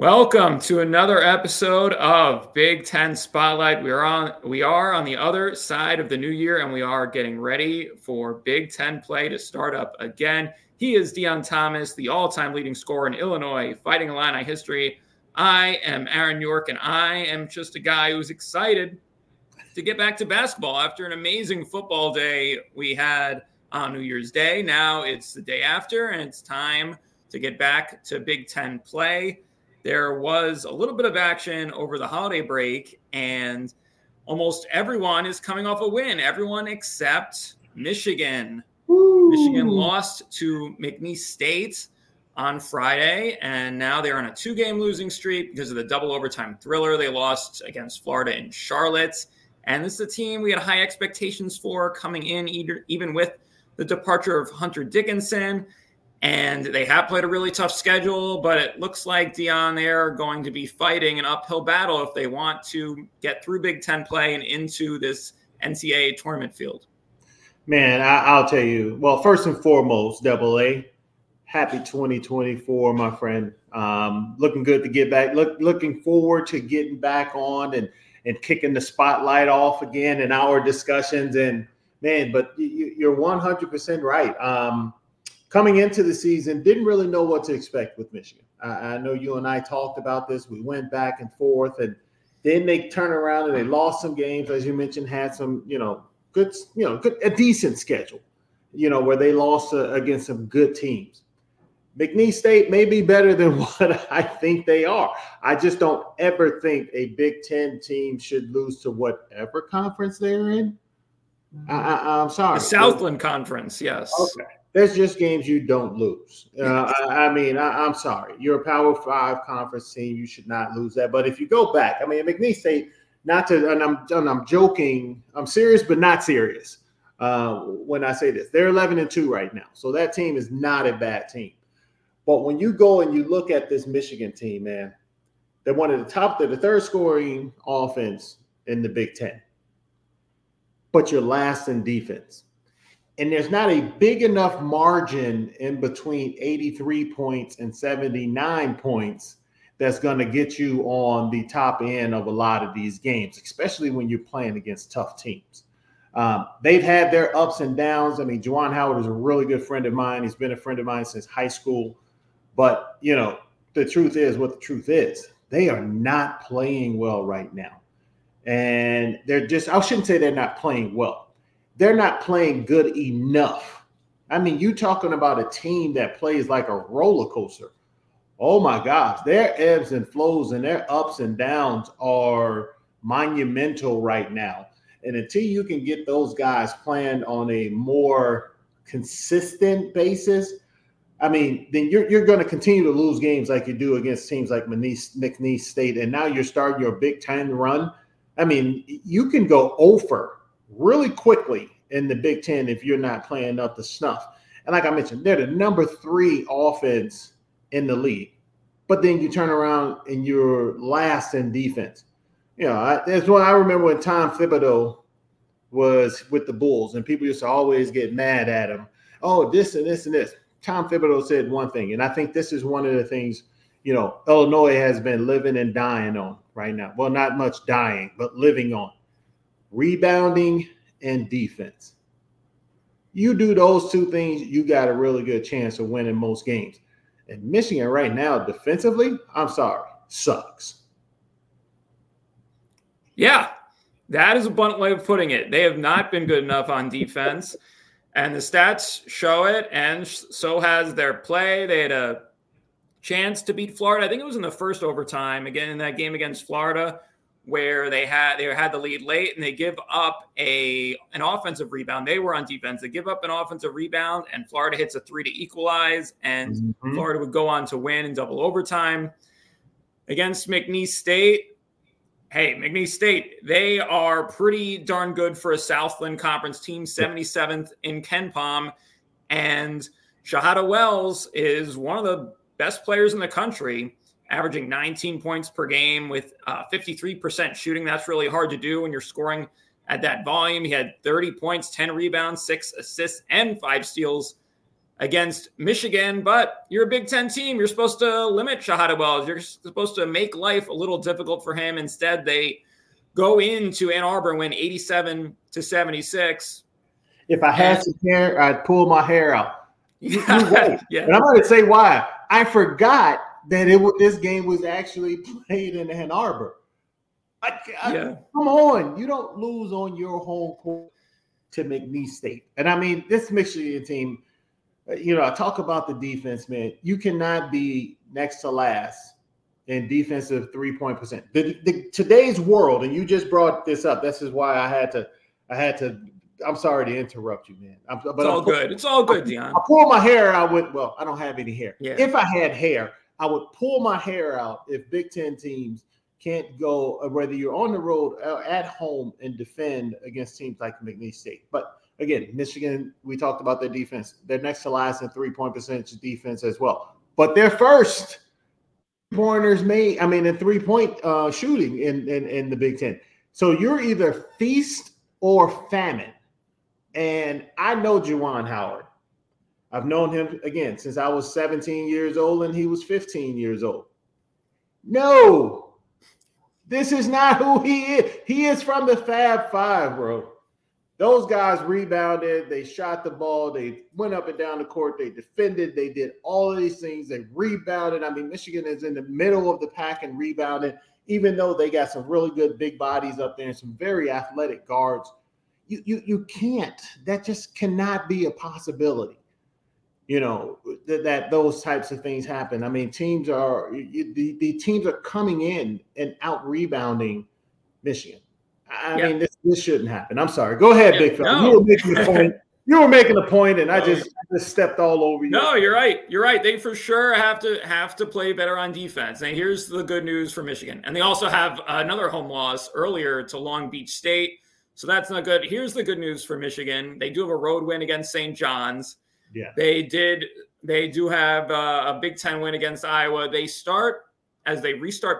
Welcome to another episode of Big Ten Spotlight. We are on the other side of the new year, and we are getting ready for Big Ten play to start up again. He is Deion Thomas, the all-time leading scorer in Illinois Fighting Illini history. I am Aaron York, and I am just a guy who's excited to get back to basketball after an amazing football day we had on New Year's Day. Now it's the day after, and it's time to get back to Big Ten play. There was a little bit of action over the holiday break, and almost everyone is coming off a win. Everyone except Michigan. Woo. Michigan lost to McNeese State on Friday, and now they're on a two-game losing streak because of the double overtime thriller. They lost against Florida in Charlotte, and this is a team we had high expectations for coming in, even with the departure of Hunter Dickinson. And they have played a really tough schedule, but it looks like, Deion, they're going to be fighting an uphill battle if they want to get through Big Ten play and into this NCAA tournament field. Man, I'll tell you. Well, first and foremost, AA, happy 2024, my friend. Looking good to get back. Looking forward to getting back on and kicking the spotlight off again in our discussions. And, man, but you're 100% right. Coming into the season, didn't really know what to expect with Michigan. I know you and I talked about this. We went back and forth, and then they turned around and they lost some games, as you mentioned, had some, a decent schedule, where they lost against some good teams. McNeese State may be better than what I think they are. I just don't ever think a Big Ten team should lose to whatever conference they're in. I'm sorry. The Southland Conference, yes. Okay. There's just games you don't lose. I'm sorry. You're a Power 5 conference team. You should not lose that. But if you go back, McNeese State, I'm joking. I'm serious, but not serious when I say this. They're 11-2 right now. So that team is not a bad team. But when you go and you look at this Michigan team, man, they're one of the top, they're the third scoring offense in the Big Ten. But you're last in defense. And there's not a big enough margin in between 83 points and 79 points that's going to get you on the top end of a lot of these games, especially when you're playing against tough teams. They've had their ups and downs. Juwan Howard is a really good friend of mine. He's been a friend of mine since high school. But, the truth is what the truth is. They are not playing well right now. And they're just – I shouldn't say they're not playing well. They're not playing good enough. You talking about a team that plays like a roller coaster. Oh, my gosh. Their ebbs and flows and their ups and downs are monumental right now. And until you can get those guys playing on a more consistent basis, then you're going to continue to lose games like you do against teams like McNeese State. And now you're starting your Big Ten run. You can go over really quickly in the Big Ten if you're not playing up to snuff. And like I mentioned, they're the number 3 offense in the league. But then you turn around and you're last in defense. That's what I remember when Tom Thibodeau was with the Bulls, and people used to always get mad at him. Oh, this and this and this. Tom Thibodeau said one thing, and I think this is one of the things, Illinois has been living and dying on right now. Well, not much dying, but living on. Rebounding and defense. You do those two things, you got a really good chance of winning most games. And Michigan right now, defensively, I'm sorry, sucks. Yeah, that is a blunt way of putting it. They have not been good enough on defense, and the stats show it, and so has their play. They had a chance to beat Florida. I think it was in the first overtime, again, in that game against Florida, where they had the lead late and they give up an offensive rebound. They were on defense. They give up an offensive rebound and Florida hits a three to equalize, and Florida would go on to win in double overtime against McNeese State. Hey, McNeese State, they are pretty darn good for a Southland Conference team, 77th in KenPom. And Shahada Wells is one of the best players in the country, averaging 19 points per game with 53% shooting. That's really hard to do when you're scoring at that volume. He had 30 points, 10 rebounds, 6 assists, and 5 steals against Michigan. But you're a Big Ten team. You're supposed to limit Shahada Wells. You're supposed to make life a little difficult for him. Instead, they go into Ann Arbor and win 87-76. If I had some hair, I'd pull my hair out. You're right. Yeah. And I'm going to say why. I forgot that this game was actually played in Ann Arbor. Come on. You don't lose on your home court to McNeese State. And, I mean, this Michigan team, you know, I talk about the defense, man. You cannot be next to last in defensive three-point percent. Today's world, and you just brought this up. This is why I had to – I'm sorry to interrupt you, man. It's all good, Deion. I pull my hair out. I don't have any hair. Yeah. If I had hair, I would pull my hair out if Big Ten teams can't go, whether you're on the road or at home, and defend against teams like McNeese State. But, again, Michigan, we talked about their defense. They're next to last in three-point percentage defense as well. But they're first in three-point shooting in the Big Ten. So you're either feast or famine. And I know Juwan Howard. I've known him, again, since I was 17 years old and he was 15 years old. No, this is not who he is. He is from the Fab Five, bro. Those guys rebounded. They shot the ball. They went up and down the court. They defended. They did all of these things. They rebounded. I mean, Michigan is in the middle of the pack and rebounded, even though they got some really good big bodies up there and some very athletic guards. You can't. That just cannot be a possibility, you know, that those types of things happen. I mean, the teams are coming in and out-rebounding Michigan. I mean, this shouldn't happen. I'm sorry. Go ahead, Big Fella. No. You were making a point. And I just stepped all over you. No, you're right. They for sure have to play better on defense. And here's the good news for Michigan. And they also have another home loss earlier to Long Beach State. So that's not good. Here's the good news for Michigan. They do have a road win against St. John's. Yeah. They do have a Big Ten win against Iowa. They restart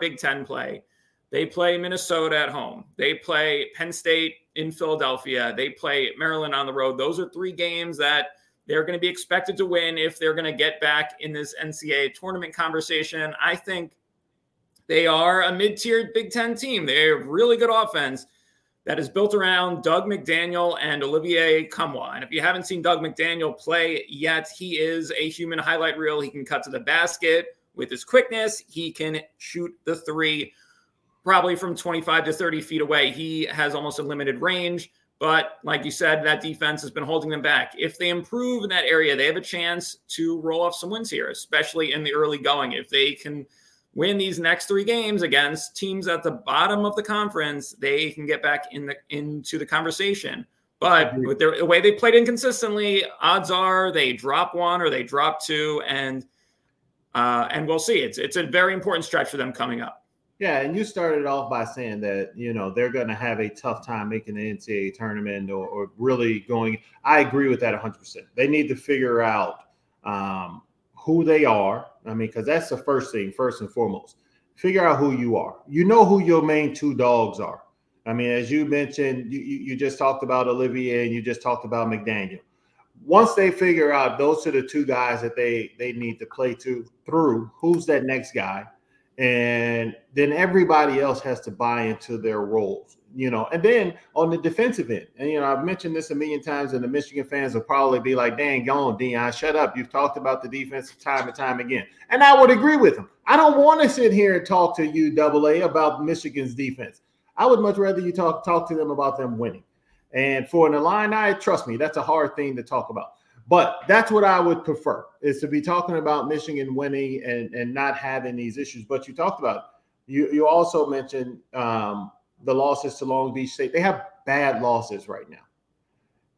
Big Ten play. They play Minnesota at home. They play Penn State in Philadelphia. They play Maryland on the road. Those are three games that they're going to be expected to win if they're going to get back in this NCAA tournament conversation. I think they are a mid-tiered Big Ten team. They have really good offense that is built around Doug McDaniel and Olivier Kamwa. And if you haven't seen Doug McDaniel play yet, he is a human highlight reel. He can cut to the basket with his quickness. He can shoot the three probably from 25 to 30 feet away. He has almost unlimited range. But like you said, that defense has been holding them back. If they improve in that area, they have a chance to roll off some wins here, especially in the early going. If they can win these next three games against teams at the bottom of the conference, they can get back into the conversation. But with the way they played inconsistently, odds are they drop one or they drop two, and we'll see. It's a very important stretch for them coming up. Yeah, and you started off by saying that, you know, they're going to have a tough time making the NCAA tournament or really going. I agree with that 100%. They need to figure out who they are. I mean, because that's the first thing, first and foremost. Figure out who you are. You know who your main two dogs are. I mean, as you mentioned, you just talked about Olivier and you just talked about McDaniel. Once they figure out those are the two guys that they need to play through, who's that next guy? And then everybody else has to buy into their roles, you know. And then on the defensive end, and, you know, I've mentioned this a million times, and the Michigan fans will probably be like, dang, go on, Deion, shut up. You've talked about the defense time and time again. And I would agree with them. I don't want to sit here and talk to you, AA, about Michigan's defense. I would much rather you talk to them about them winning. And for an Illini, trust me, that's a hard thing to talk about. But that's what I would prefer, is to be talking about Michigan winning and not having these issues. But you talked about it. You also mentioned the losses to Long Beach State. They have bad losses right now.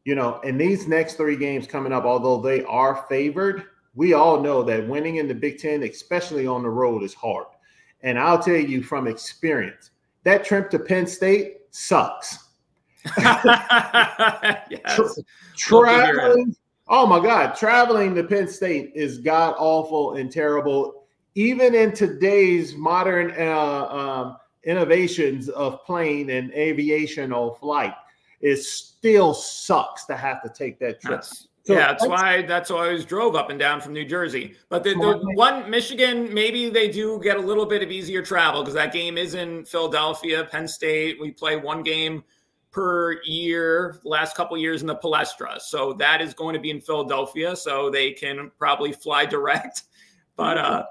You know, and these next three games coming up, although they are favored, we all know that winning in the Big Ten, especially on the road, is hard. And I'll tell you from experience, that trip to Penn State sucks. Yes. Traveling, oh my God, traveling to Penn State is god-awful and terrible. Even in today's modern innovations of plane and aviation or flight, it still sucks to have to take that trip. So yeah, that's why I always drove up and down from New Jersey. But Michigan, maybe they do get a little bit of easier travel because that game is in Philadelphia. Penn State, we play one game per year, last couple of years in the Palestra. So that is going to be in Philadelphia. So they can probably fly direct. I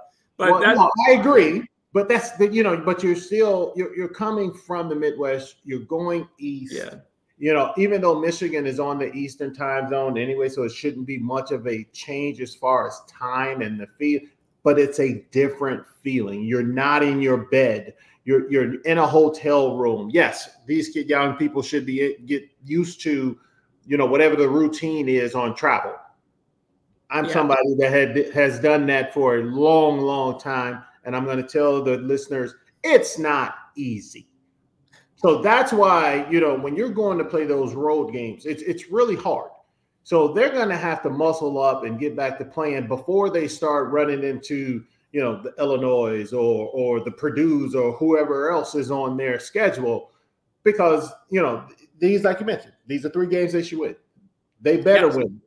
agree. But that's the, you know, but you're still, you're coming from the Midwest, you're going east. Yeah. You know, even though Michigan is on the Eastern time zone anyway, so it shouldn't be much of a change as far as time and the feel, but it's a different feeling. You're not in your bed. You're in a hotel room. Yes, these young people should be get used to, you know, whatever the routine is on travel. Somebody that has done that for a long, long time, and I'm going to tell the listeners it's not easy. So that's why, you know, when you're going to play those road games, it's really hard. So they're going to have to muscle up and get back to playing before they start running into, you know, the Illinois or the Purdues or whoever else is on their schedule. Because, you know, these, like you mentioned, these are three games they should win. They better win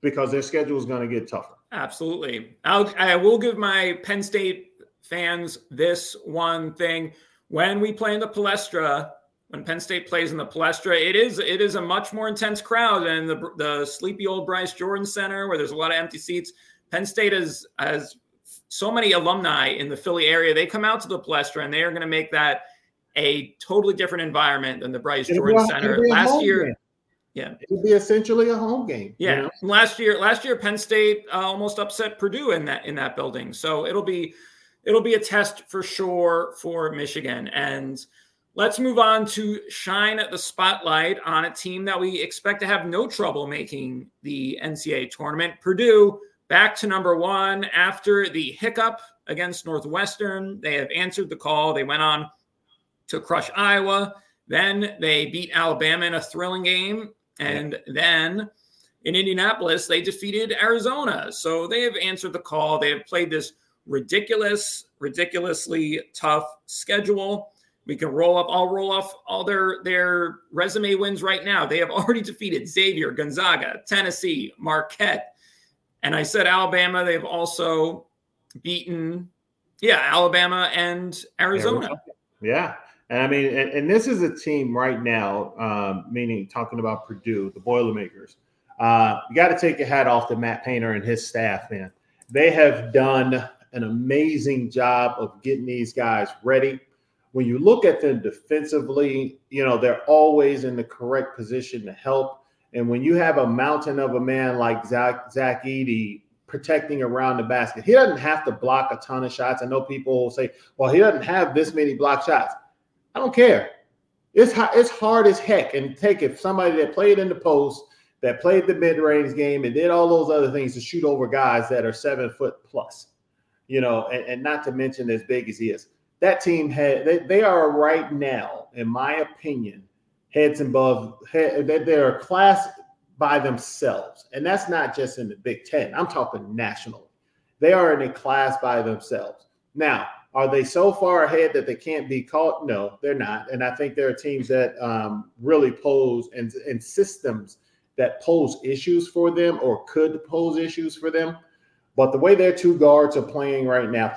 because their schedule is going to get tougher. Absolutely. I will give my Penn State fans this one thing. When we play in the Palestra, when Penn State plays in the Palestra, it is a much more intense crowd than the sleepy old Bryce Jordan Center, where there's a lot of empty seats. Penn State has so many alumni in the Philly area. They come out to the Palestra, and they are going to make that a totally different environment than the Bryce Jordan Center. Last year, it would be essentially a home game. Yeah, you know? Last year Penn State almost upset Purdue in that building. So it'll be a test for sure for Michigan. And let's move on to shine the spotlight on a team that we expect to have no trouble making the NCAA tournament. Purdue, back to #1 after the hiccup against Northwestern. They have answered the call. They went on to crush Iowa. Then they beat Alabama in a thrilling game. And then in Indianapolis, they defeated Arizona. So they have answered the call. They have played this ridiculously tough schedule. We can roll off all their resume wins right now. They have already defeated Xavier, Gonzaga, Tennessee, Marquette. And I said Alabama. They've also beaten, Alabama and Arizona. Yeah. And I mean, and this is a team right now, meaning talking about Purdue, the Boilermakers. You got to take your hat off to Matt Painter and his staff, man. They have done an amazing job of getting these guys ready. When you look at them defensively, you know, they're always in the correct position to help. And when you have a mountain of a man like Zach Edey protecting around the basket, he doesn't have to block a ton of shots. I know people will say, well, he doesn't have this many block shots. I don't care. It's hard as heck. And take it, somebody that played in the post, that played the mid-range game and did all those other things to shoot over guys that are 7 foot plus. You know, and not to mention as big as he is. That team they are right now, in my opinion, they're a class by themselves. And that's not just in the Big Ten. I'm talking nationally. They are in a class by themselves. Now, are they so far ahead that they can't be caught? No, they're not. And I think there are teams that really pose and systems that pose issues for them or could pose issues for them. But the way their three guards are playing right now,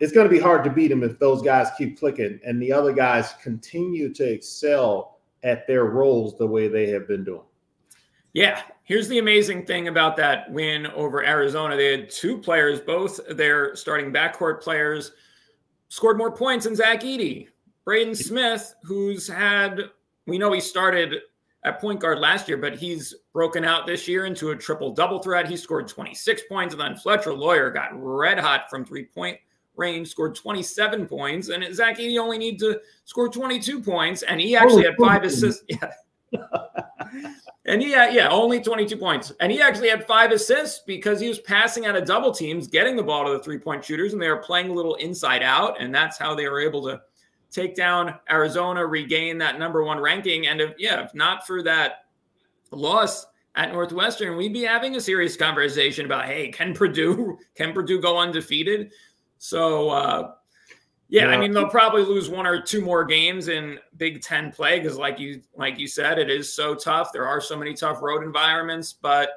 it's going to be hard to beat them if those guys keep clicking and the other guys continue to excel at their roles the way they have been doing. Yeah. Here's the amazing thing about that win over Arizona. They had two players, both their starting backcourt players, scored more points than Zach Edey. Braden Smith, we know he started at point guard last year, but he's broken out this year into a triple double threat. He scored 26 points, and then Fletcher Lawyer got red hot from 3-point range scored 27 points, and Zach Edey only needed to score 22 points, and he actually had 5 assists. Yeah. And he had, only 22 points. And he actually had 5 assists because he was passing out of double teams, getting the ball to the three-point shooters, and they were playing a little inside out, and that's how they were able to take down Arizona, regain that #1 ranking. And if not for that loss at Northwestern, we'd be having a serious conversation about, hey, can Purdue go undefeated? So, I mean, they'll probably lose 1 or 2 more games in Big Ten play because, like you said, it is so tough. There are so many tough road environments. But,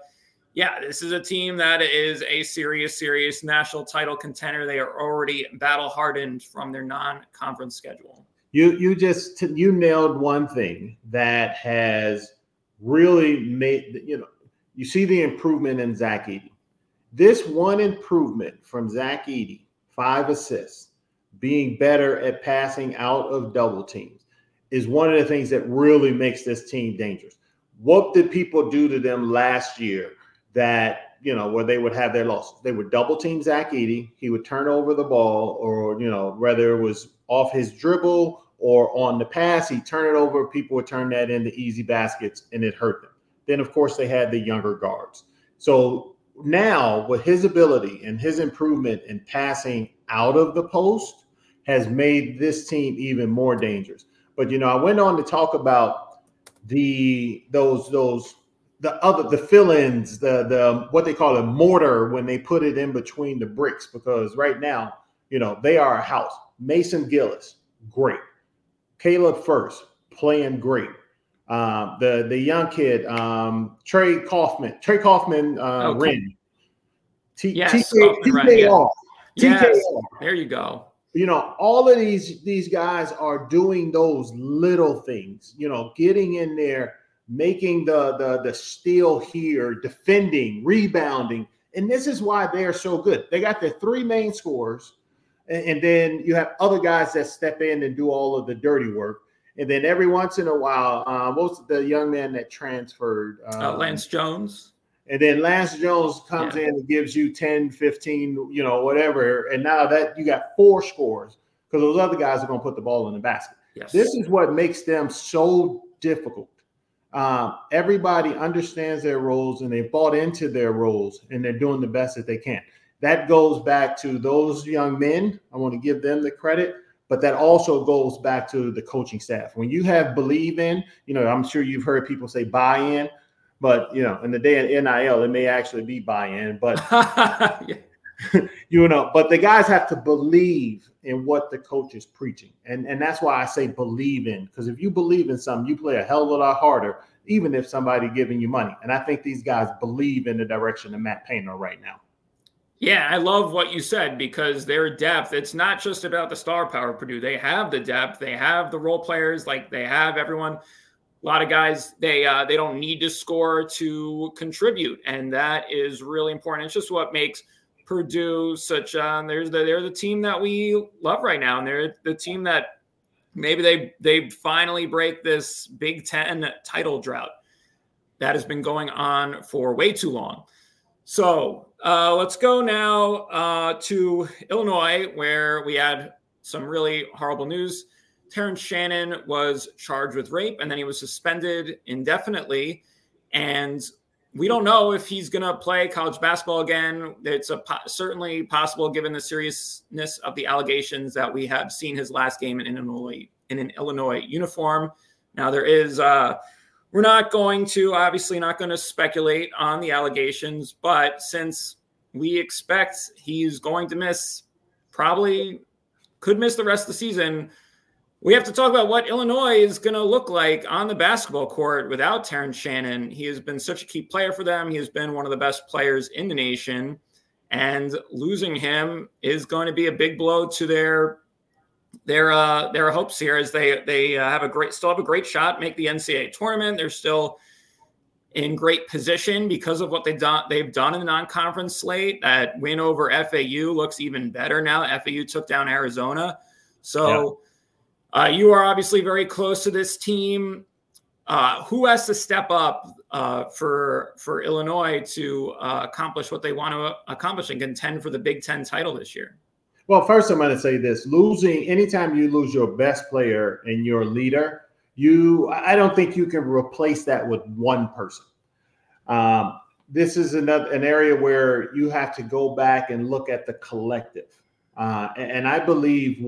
this is a team that is a serious, serious national title contender. They are already battle-hardened from their non-conference schedule. You nailed one thing that has really made – you see the improvement in Zach Edey. This one improvement from Zach Edey, 5 assists, being better at passing out of double teams, is one of the things that really makes this team dangerous. What did people do to them last year that, where they would have their losses? They would double team Zach Edey. He would turn over the ball, or, whether it was off his dribble or on the pass, he'd turn it over. People would turn that into easy baskets, and it hurt them. Then, of course, they had the younger guards. So now, with his ability and his improvement in passing out of the post, has made this team even more dangerous. But I went on to talk about the fill-ins, the what they call a mortar when they put it in between the bricks, because right now they are a house. Mason Gillis, great. Caleb First, playing great. The young kid, Trey Kaufman, okay. Wren. TKR. Yes. There you go. All of these guys are doing those little things, getting in there, making the steal here, defending, rebounding. And this is why they're so good. They got their 3 main scorers, and then you have other guys that step in and do all of the dirty work. And then every once in a while, what was the young man that transferred? Lance Jones. And then Lance Jones comes in and gives you 10, 15, whatever. And now that you got 4 scores, because those other guys are going to put the ball in the basket. Yes. This is what makes them so difficult. Everybody understands their roles, and they bought into their roles, and they're doing the best that they can. That goes back to those young men. I want to give them the credit. But that also goes back to the coaching staff. When you have believe in, I'm sure you've heard people say buy in, but in the day of NIL, it may actually be buy in. But but the guys have to believe in what the coach is preaching, and that's why I say believe in. Because if you believe in something, you play a hell of a lot harder, even if somebody giving you money. And I think these guys believe in the direction of Matt Painter right now. Yeah, I love what you said, because their depth, it's not just about the star power of Purdue. They have the depth. They have the role players. Like, they have everyone. A lot of guys, they don't need to score to contribute, and that is really important. It's just what makes Purdue such they're the team that we love right now, and they're the team that maybe they finally break this Big Ten title drought that has been going on for way too long. So let's go now to Illinois, where we had some really horrible news. Terrence Shannon was charged with rape, and then he was suspended indefinitely. And we don't know if he's going to play college basketball again. It's certainly possible, given the seriousness of the allegations, that we have seen his last game in an Illinois uniform. Now, there is we're not going to speculate on the allegations, but since we expect he's going to could miss the rest of the season, we have to talk about what Illinois is going to look like on the basketball court without Terrence Shannon. He has been such a key player for them. He has been one of the best players in the nation, and losing him is going to be a big blow to their hopes here, as they still have a great shot, make the NCAA tournament. They're still in great position because of what they've done in the non-conference slate. That win over FAU looks even better now. FAU took down Arizona. So you are obviously very close to this team. Who has to step up for Illinois to accomplish what they want to accomplish and contend for the Big Ten title this year? Well, first I'm going to say this. Anytime you lose your best player and your leader, I don't think you can replace that with one person. This is an area where you have to go back and look at the collective. And I believe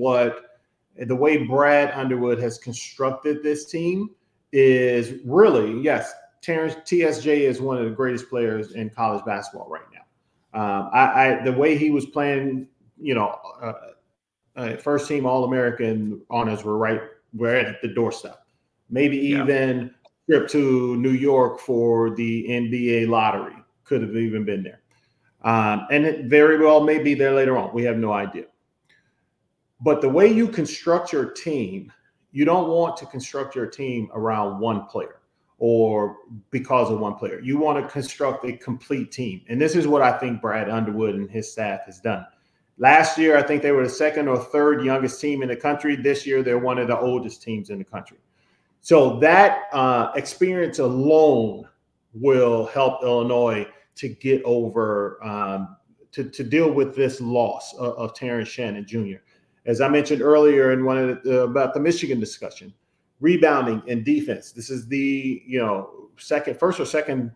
the way Brad Underwood has constructed this team is really, yes, TSJ is one of the greatest players in college basketball right now. The way he was playing, first team All-American honors were right. We're at the doorstep. Even trip to New York for the NBA lottery could have even been there. And it very well may be there later on. We have no idea. But the way you construct your team, you don't want to construct your team around one player or because of one player. You want to construct a complete team. And this is what I think Brad Underwood and his staff has done. Last year, I think they were the second or third youngest team in the country. This year, they're one of the oldest teams in the country. So that experience alone will help Illinois to get over, to deal with this loss of Terrence Shannon Jr. As I mentioned earlier in one of about the Michigan discussion, rebounding and defense. This is the first or second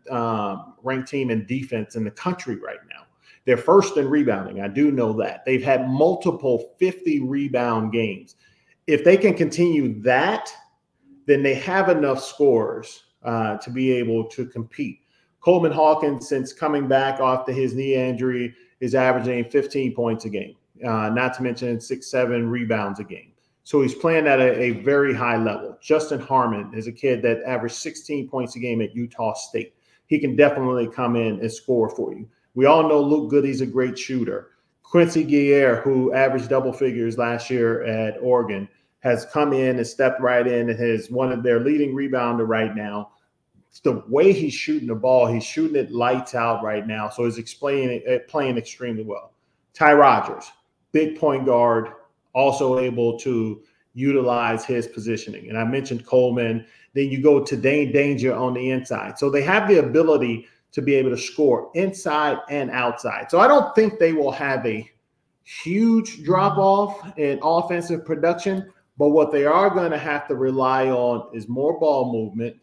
ranked team in defense in the country right now. They're first in rebounding. I do know that. They've had multiple 50 rebound games. If they can continue that, then they have enough scorers to be able to compete. Coleman Hawkins, since coming back after his knee injury, is averaging 15 points a game, not to mention 6-7 rebounds a game. So he's playing at a very high level. Justin Harmon is a kid that averaged 16 points a game at Utah State. He can definitely come in and score for you. We all know Luke Goody's a great shooter. Quincy Guerrier, who averaged double figures last year at Oregon, has come in and stepped right in and is one of their leading rebounder right now. It's the way he's shooting the ball, he's shooting it lights out right now. So he's playing extremely well. Ty Rogers, big point guard, also able to utilize his positioning. And I mentioned Coleman. Then you go to Dane Danger on the inside. So they have the ability to be able to score inside and outside. So I don't think they will have a huge drop-off in offensive production, but what they are going to have to rely on is more ball movement,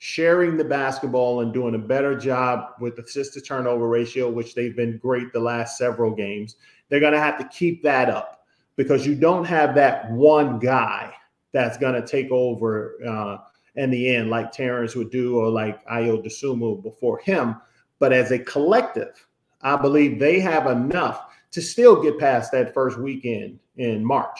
sharing the basketball, and doing a better job with the assist-to-turnover ratio, which they've been great the last several games. They're going to have to keep that up because you don't have that one guy that's going to take over in the end, like Terrence would do or like Ayo DeSumo before him. But as a collective, I believe they have enough to still get past that first weekend in March.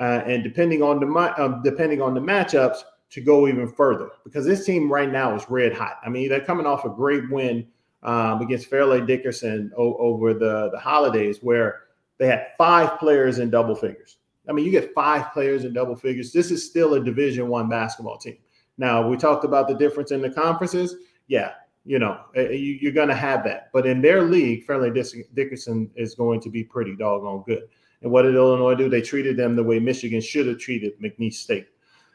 And depending on the matchups, to go even further, because this team right now is red hot. I mean, they're coming off a great win against Fairleigh Dickinson over the holidays, where they had 5 players in double figures. I mean, you get 5 players in double figures. This is still a Division I basketball team. Now, we talked about the difference in the conferences. Yeah, you're going to have that. But in their league, Fairleigh Dickinson is going to be pretty doggone good. And what did Illinois do? They treated them the way Michigan should have treated McNeese State.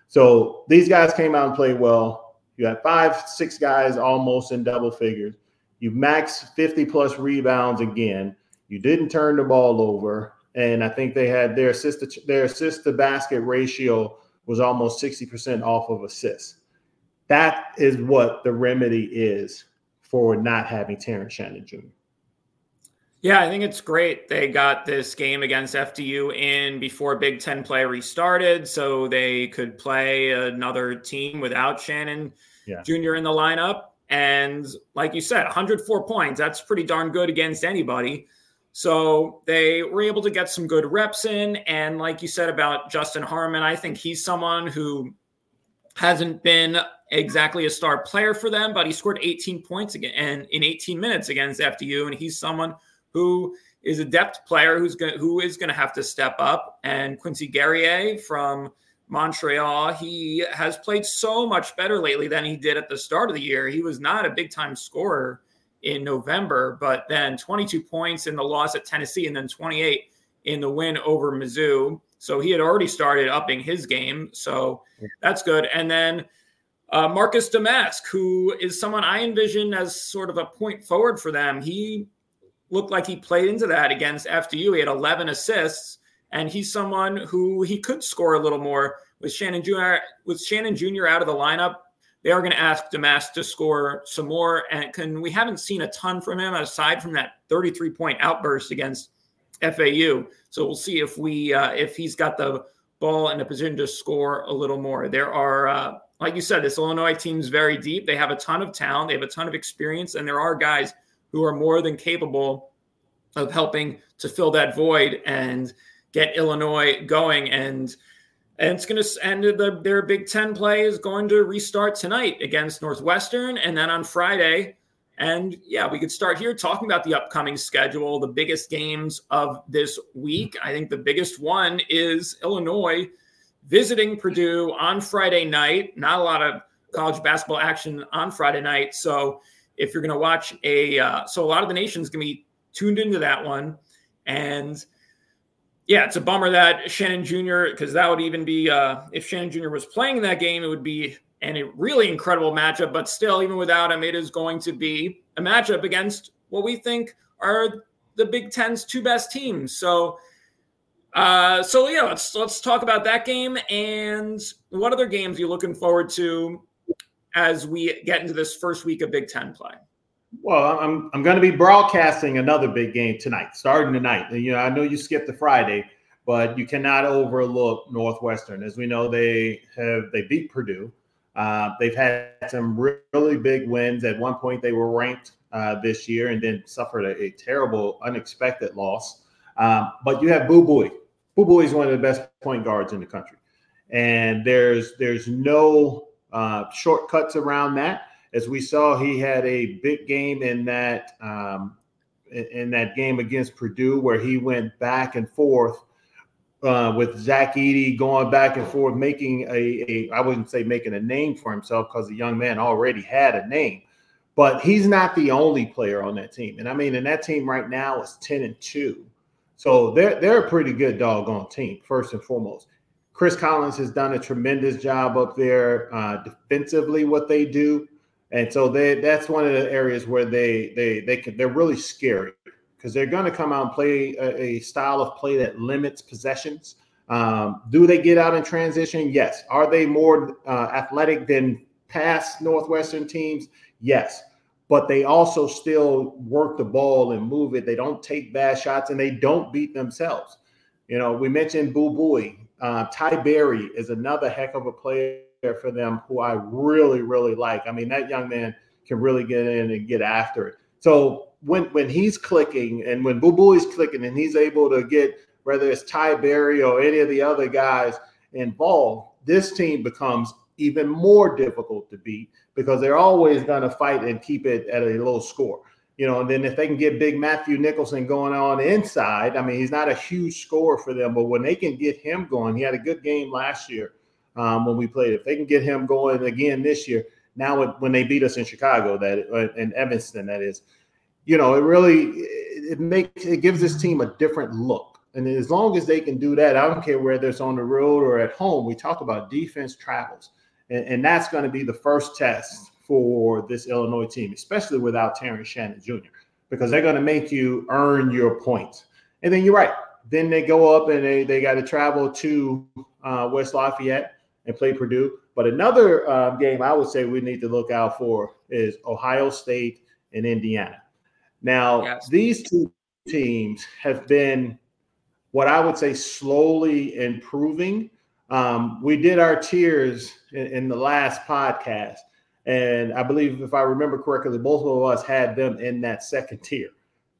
So these guys came out and played well. You had 5-6 guys almost in double figures. You maxed 50-plus rebounds again. You didn't turn the ball over. And I think they had their assist-to-basket ratio was almost 60% off of assists. That is what the remedy is for not having Terrence Shannon Jr. Yeah, I think it's great. They got this game against FDU in before Big Ten play restarted, so they could play another team without Shannon Jr. in the lineup. And like you said, 104 points, that's pretty darn good against anybody. So they were able to get some good reps in. And like you said about Justin Harmon, I think he's someone who hasn't been exactly a star player for them, but he scored 18 points again and in 18 minutes against FDU. And he's someone who is a depth player who is going to have to step up. And Quincy Guerrier from Montreal, he has played so much better lately than he did at the start of the year. He was not a big-time scorer in November, but then 22 points in the loss at Tennessee and then 28 in the win over Mizzou. So he had already started upping his game. So that's good. And then Marcus Damask, who is someone I envision as sort of a point forward for them. He looked like he played into that against FDU. He had 11 assists, and he's someone who he could score a little more. With Shannon Jr. out of the lineup, they are going to ask Damas to score some more. And we haven't seen a ton from him aside from that 33-point outburst against FAU. So we'll see if he's got the ball in a position to score a little more. There are, like you said, this Illinois team's very deep. They have a ton of talent. They have a ton of experience. And there are guys who are more than capable of helping to fill that void and get Illinois going. And it's going to end their Big Ten play is going to restart tonight against Northwestern and then on Friday. And, yeah, we could start here talking about the upcoming schedule, the biggest games of this week. I think the biggest one is Illinois visiting Purdue on Friday night. Not a lot of college basketball action on Friday night. So if you're going to watch so a lot of the nation's going to be tuned into that one. And yeah, it's a bummer that Shannon Jr., because that would even be, if Shannon Jr. was playing that game, it would be a really incredible matchup. But still, even without him, it is going to be a matchup against what we think are the Big Ten's two best teams. So yeah, let's talk about that game. And what other games are you looking forward to as we get into this first week of Big Ten play? Well, I'm going to be broadcasting another big game tonight, starting tonight. You know, I know you skipped the Friday, but you cannot overlook Northwestern. As we know, they beat Purdue. They've had some really big wins. At one point, they were ranked this year and then suffered a terrible, unexpected loss. But you have Boo Buie. Boo Buie is one of the best point guards in the country, and there's no shortcuts around that. As we saw, he had a big game in that game against Purdue, where he went back and forth with Zach Edey, going back and forth, making I wouldn't say making a name for himself, because the young man already had a name, but he's not the only player on that team. And I mean, and that team right now is 10-2, so they're a pretty good doggone team. First and foremost, Chris Collins has done a tremendous job up there defensively, what they do. And so that's one of the areas where they're really scary, because they're going to come out and play a style of play that limits possessions. Do they get out in transition? Yes. Are they more athletic than past Northwestern teams? Yes. But they also still work the ball and move it. They don't take bad shots, and they don't beat themselves. You know, we mentioned Boo Buie. Ty Berry is another heck of a player for them, who I really, really like. I mean, that young man can really get in and get after it. So when he's clicking, and when Boo Buie's clicking, and he's able to get, whether it's Ty Berry or any of the other guys involved, this team becomes even more difficult to beat, because they're always going to fight and keep it at a low score. You know, and then if they can get big Matthew Nicholson going on inside, I mean, he's not a huge scorer for them, but when they can get him going, he had a good game last year. When we played, if they can get him going again this year, now when they beat us in Chicago, in Evanston, that is, you know, it gives this team a different look. And as long as they can do that, I don't care whether it's on the road or at home. We talk about defense travels, and that's going to be the first test for this Illinois team, especially without Terrence Shannon Jr., because they're going to make you earn your points. And then you're right. Then they go up and they got to travel to West Lafayette and play Purdue. But another game I would say we need to look out for is Ohio State and Indiana. Now, These two teams have been what I would say slowly improving. We did our tiers in the last podcast, and I believe, if I remember correctly, both of us had them in that second tier.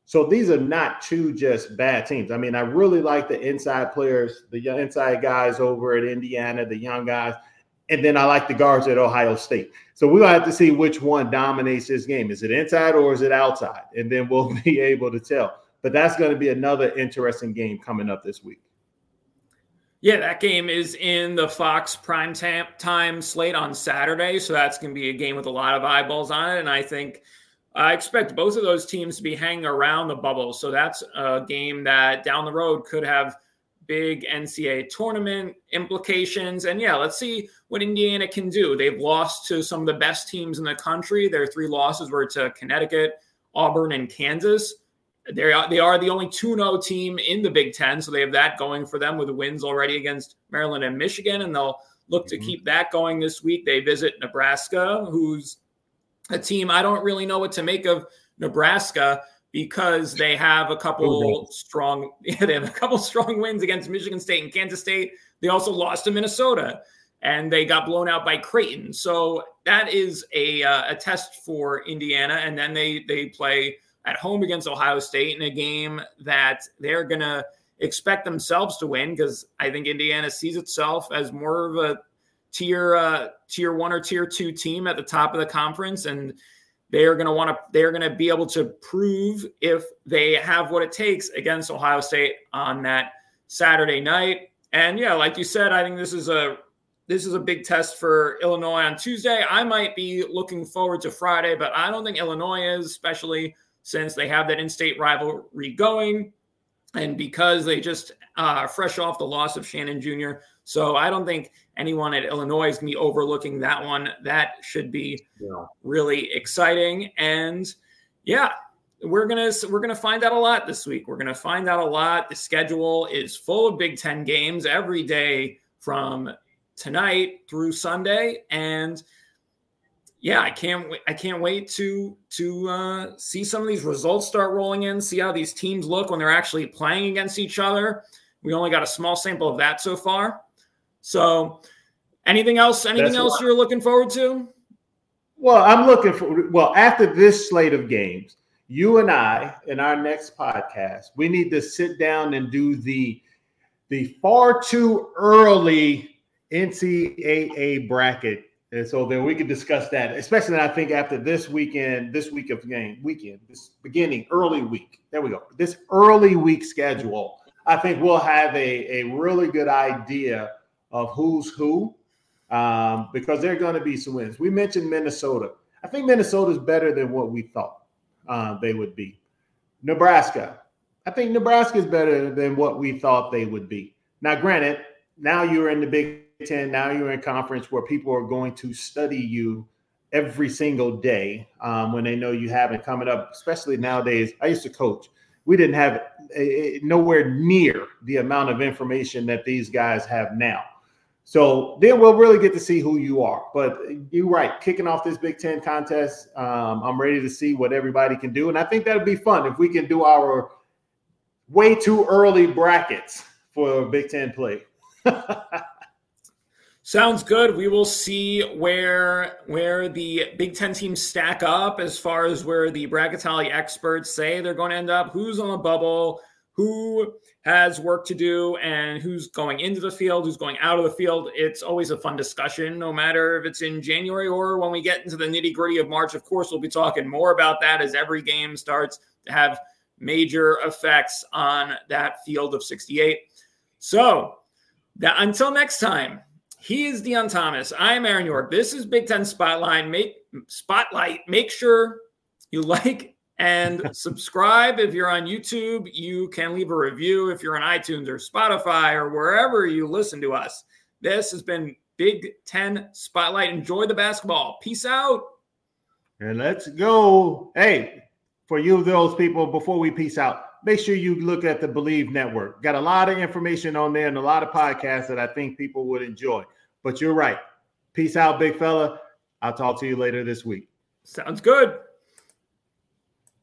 So these are not two just bad teams. I mean, I really like the inside players, the inside guys over at Indiana, the young guys, and then I like the guards at Ohio State. So we'll have to see which one dominates this game. Is it inside or is it outside? And then we'll be able to tell. But that's going to be another interesting game coming up this week. Yeah, that game is in the Fox primetime slate on Saturday, so that's going to be a game with a lot of eyeballs on it, and I expect both of those teams to be hanging around the bubble. So that's a game that down the road could have big NCAA tournament implications. And yeah, let's see what Indiana can do. They've lost to some of the best teams in the country. Their three losses were to Connecticut, Auburn, and Kansas. They are the only 2-0 team in the Big Ten, so they have that going for them with the wins already against Maryland and Michigan, and they'll look to keep that going this week. They visit Nebraska, who's a team I don't really know what to make of Nebraska because they have a couple strong wins against Michigan State and Kansas State. They also lost to Minnesota, and they got blown out by Creighton. So that is a test for Indiana, and then they play at home against Ohio State in a game that they're going to expect themselves to win, because I think Indiana sees itself as more of a tier one or tier two team at the top of the conference. And they're going to be able to prove if they have what it takes against Ohio State on that Saturday night. And yeah, like you said, I think this is a big test for Illinois on Tuesday. I might be looking forward to Friday, but I don't think Illinois is, especially since they have that in-state rivalry going, and because they just fresh off the loss of Shannon Jr. So I don't think anyone at Illinois is going to be overlooking that one. That should be really exciting. And yeah, we're gonna find out a lot this week. We're gonna find out a lot. The schedule is full of Big Ten games every day from tonight through Sunday, and yeah, I can't wait to see some of these results start rolling in, see how these teams look when they're actually playing against each other. We only got a small sample of that so far. So anything else you're looking forward to? Well, I'm looking for, after this slate of games, you and I, in our next podcast, we need to sit down and do the far too early NCAA bracket. And so then we could discuss that, especially I think after this early week schedule, I think we'll have a really good idea of who's who, because there are going to be some wins. We mentioned Minnesota. I think Minnesota is better than what we thought they would be. Nebraska. I think Nebraska is better than what we thought they would be. Now, granted, now you're in the Big Ten, now you're in conference where people are going to study you every single day when they know you haven't coming up, especially nowadays. I used to coach. We didn't have nowhere near the amount of information that these guys have now. So then we'll really get to see who you are. But you're right, kicking off this Big Ten contest, I'm ready to see what everybody can do. And I think that would be fun if we can do our way too early brackets for Big Ten play. Sounds good. We will see where the Big Ten teams stack up as far as where the bracketology experts say they're going to end up, who's on the bubble, who has work to do, and who's going into the field, who's going out of the field. It's always a fun discussion, no matter if it's in January or when we get into the nitty-gritty of March. Of course, we'll be talking more about that as every game starts to have major effects on that field of 68. So until next time, he is Deion Thomas. I'm Aaron York. This is Big Ten Spotlight. Make sure you like and subscribe. If you're on YouTube, you can leave a review. If you're on iTunes or Spotify or wherever you listen to us, this has been Big Ten Spotlight. Enjoy the basketball. Peace out. And let's go. Hey, for you, those people, before we peace out, make sure you look at the Believe Network. Got a lot of information on there and a lot of podcasts that I think people would enjoy. But you're right. Peace out, big fella. I'll talk to you later this week. Sounds good.